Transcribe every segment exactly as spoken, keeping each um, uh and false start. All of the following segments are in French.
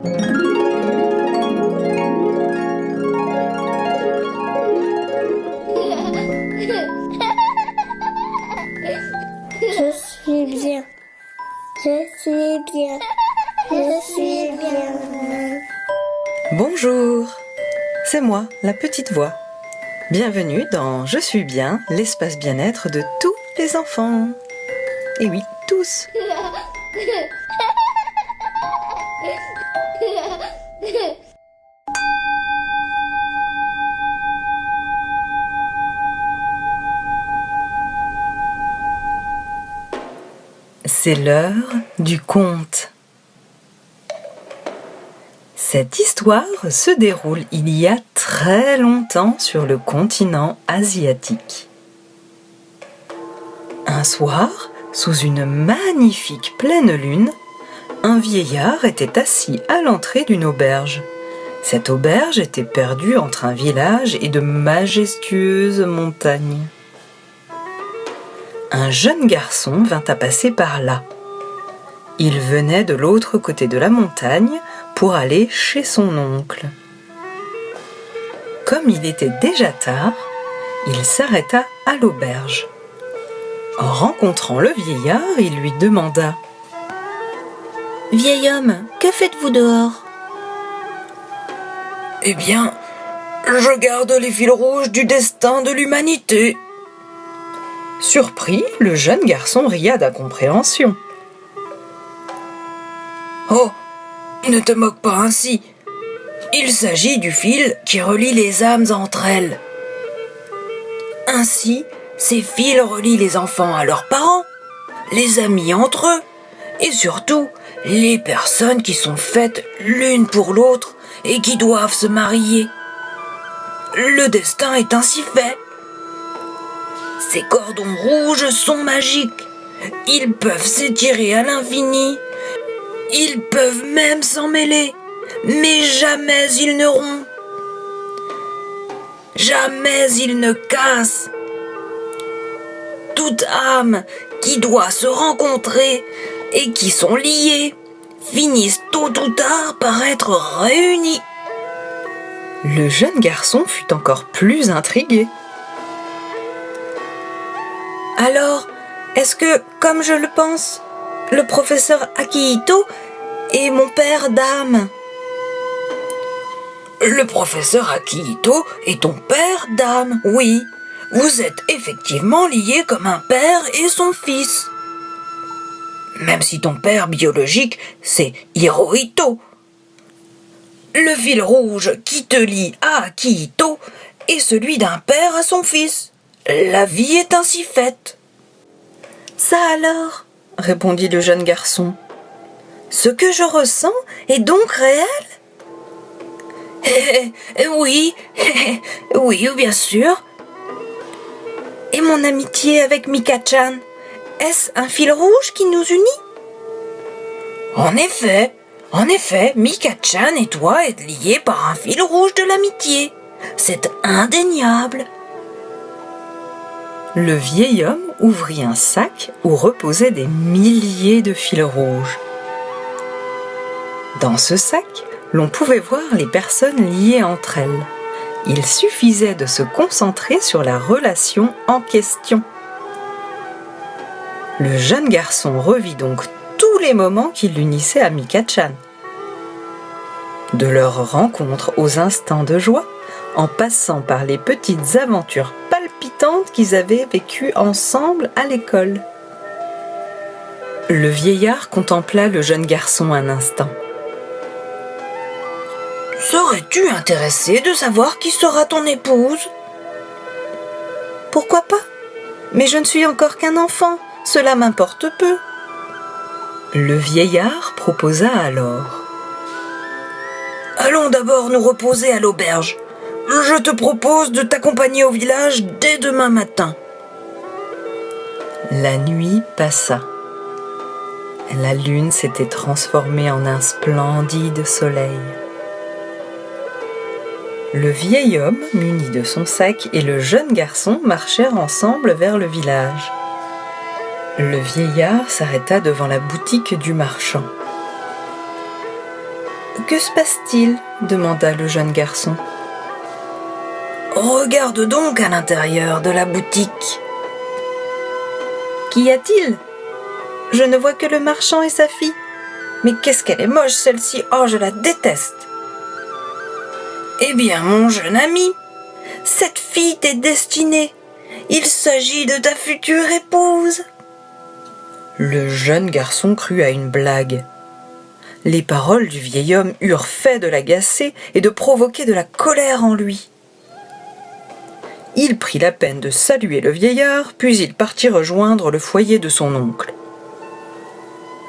Je suis bien. Je suis bien. Je suis bien. Bonjour, c'est moi, la petite voix. Bienvenue dans Je suis bien, l'espace bien-être de tous les enfants. Et oui, tous. C'est l'heure du conte. Cette histoire se déroule il y a très longtemps sur le continent asiatique. Un soir, sous une magnifique pleine lune, un vieillard était assis à l'entrée d'une auberge. Cette auberge était perdue entre un village et de majestueuses montagnes. Un jeune garçon vint à passer par là. Il venait de l'autre côté de la montagne pour aller chez son oncle. Comme il était déjà tard, il s'arrêta à l'auberge. En rencontrant le vieillard, il lui demanda « Vieil homme, que faites-vous dehors ?»« Eh bien, je garde les fils rouges du destin de l'humanité. » Surpris, le jeune garçon ria d'incompréhension. « Oh, ne te moque pas ainsi. Il s'agit du fil qui relie les âmes entre elles. Ainsi, ces fils relient les enfants à leurs parents, les amis entre eux, et surtout, les personnes qui sont faites l'une pour l'autre et qui doivent se marier. Le destin est ainsi fait. Ces cordons rouges sont magiques. Ils peuvent s'étirer à l'infini. Ils peuvent même s'en mêler, mais jamais ils ne rompent. Jamais ils ne cassent. Toute âme qui doit se rencontrer et qui sont liés, finissent tôt ou tard par être réunis. » Le jeune garçon fut encore plus intrigué. « Alors, est-ce que, comme je le pense, le professeur Akihito est mon père d'âme ?»« Le professeur Akihito est ton père d'âme, oui. Vous êtes effectivement liés comme un père et son fils. » Même si ton père biologique, c'est Hirohito. Le fil rouge qui te lie à Akihito est celui d'un père à son fils. La vie est ainsi faite. « Ça alors ?» répondit le jeune garçon. « Ce que je ressens est donc réel ?»« eh, Oui, eh, oui, bien sûr. » »« Et mon amitié avec Mika-chan ? » Est-ce un fil rouge qui nous unit ? En effet, en effet, Mika-chan et toi êtes liés par un fil rouge de l'amitié. C'est indéniable. Le vieil homme ouvrit un sac où reposaient des milliers de fils rouges. Dans ce sac, l'on pouvait voir les personnes liées entre elles. Il suffisait de se concentrer sur la relation en question. Le jeune garçon revit donc tous les moments qui l'unissaient à Mika-chan. De leur rencontre aux instants de joie, en passant par les petites aventures palpitantes qu'ils avaient vécues ensemble à l'école. Le vieillard contempla le jeune garçon un instant. « Serais-tu intéressé de savoir qui sera ton épouse ?»« Pourquoi pas ? Mais je ne suis encore qu'un enfant. » « Cela m'importe peu. » Le vieillard proposa alors. « Allons d'abord nous reposer à l'auberge. Je te propose de t'accompagner au village dès demain matin. » La nuit passa. La lune s'était transformée en un splendide soleil. Le vieil homme, muni de son sac, et le jeune garçon marchèrent ensemble vers le village. Le vieillard s'arrêta devant la boutique du marchand. « Que se passe-t-il ? Demanda le jeune garçon. Regarde donc à l'intérieur de la boutique. Qu'y a-t-il ? Je ne vois que le marchand et sa fille. Mais qu'est-ce qu'elle est moche celle-ci, oh je la déteste. Eh bien mon jeune ami, cette fille t'est destinée. Il s'agit de ta future épouse. Le jeune garçon crut à une blague. Les paroles du vieil homme eurent fait de l'agacer et de provoquer de la colère en lui. Il prit la peine de saluer le vieillard, puis il partit rejoindre le foyer de son oncle.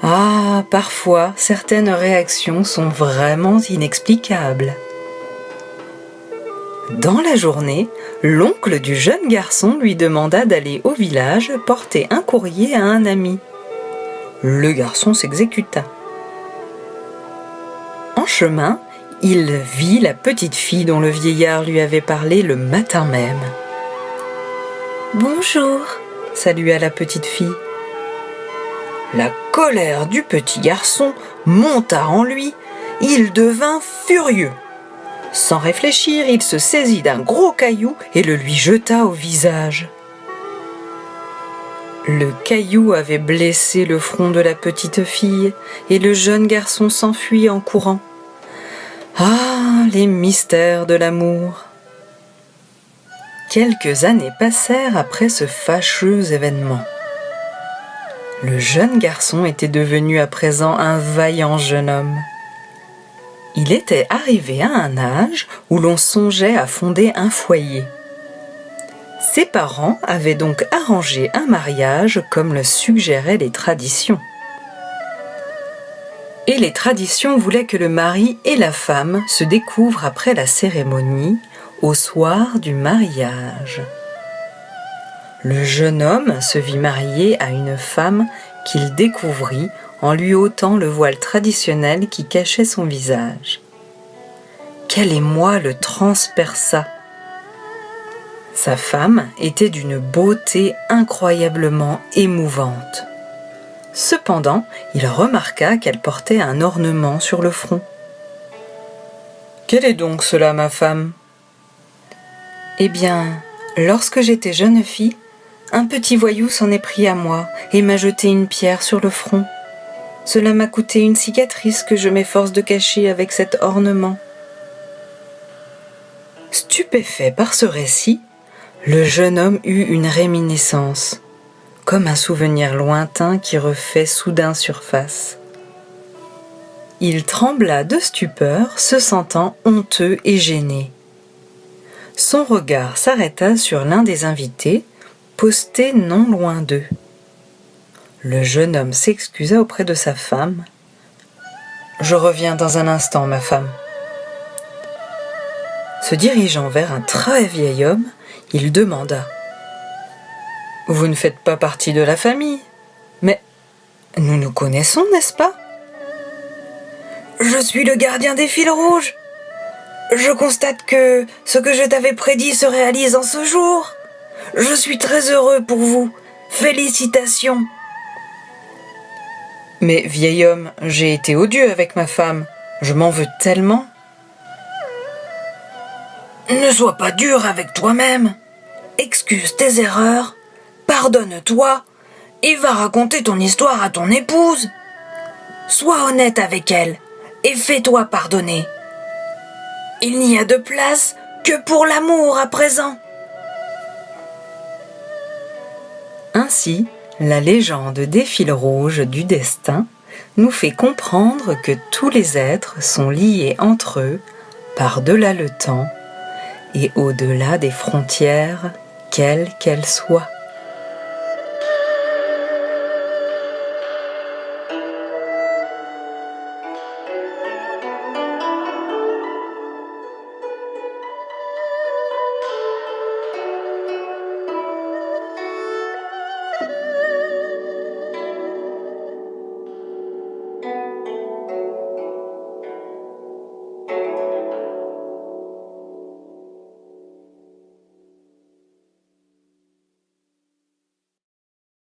Ah, parfois, certaines réactions sont vraiment inexplicables. Dans la journée, l'oncle du jeune garçon lui demanda d'aller au village porter un courrier à un ami. Le garçon s'exécuta. En chemin, il vit la petite fille dont le vieillard lui avait parlé le matin même. « Bonjour !» salua la petite fille. La colère du petit garçon monta en lui. Il devint furieux. Sans réfléchir, il se saisit d'un gros caillou et le lui jeta au visage. Le caillou avait blessé le front de la petite fille et le jeune garçon s'enfuit en courant. Ah, les mystères de l'amour! Quelques années passèrent après ce fâcheux événement. Le jeune garçon était devenu à présent un vaillant jeune homme. Il était arrivé à un âge où l'on songeait à fonder un foyer. Ses parents avaient donc arrangé un mariage comme le suggéraient les traditions. Et les traditions voulaient que le mari et la femme se découvrent après la cérémonie, au soir du mariage. Le jeune homme se vit marié à une femme qu'il découvrit en lui ôtant le voile traditionnel qui cachait son visage. Quel émoi le transperça! Sa femme était d'une beauté incroyablement émouvante. Cependant, il remarqua qu'elle portait un ornement sur le front. « Quel est donc cela, ma femme ?»« Eh bien, lorsque j'étais jeune fille, un petit voyou s'en est pris à moi et m'a jeté une pierre sur le front. Cela m'a coûté une cicatrice que je m'efforce de cacher avec cet ornement. » Stupéfait par ce récit, le jeune homme eut une réminiscence. Comme un souvenir lointain qui refait soudain surface. Il trembla de stupeur, se sentant honteux et gêné. Son regard s'arrêta sur l'un des invités, posté non loin d'eux. Le jeune homme s'excusa auprès de sa femme. « Je reviens dans un instant, ma femme. » Se dirigeant vers un très vieil homme, il demanda « Vous ne faites pas partie de la famille, mais nous nous connaissons, n'est-ce pas ? » ?»« Je suis le gardien des fils rouges. Je constate que ce que je t'avais prédit se réalise en ce jour. Je suis très heureux pour vous. Félicitations. » »« Mais vieil homme, j'ai été odieux avec ma femme. Je m'en veux tellement. » »« Ne sois pas dur avec toi-même. Excuse tes erreurs. Pardonne-toi et va raconter ton histoire à ton épouse. Sois honnête avec elle et fais-toi pardonner. Il n'y a de place que pour l'amour à présent. Ainsi, la légende des fils rouges du destin nous fait comprendre que tous les êtres sont liés entre eux par-delà le temps et au-delà des frontières, quelles qu'elles soient.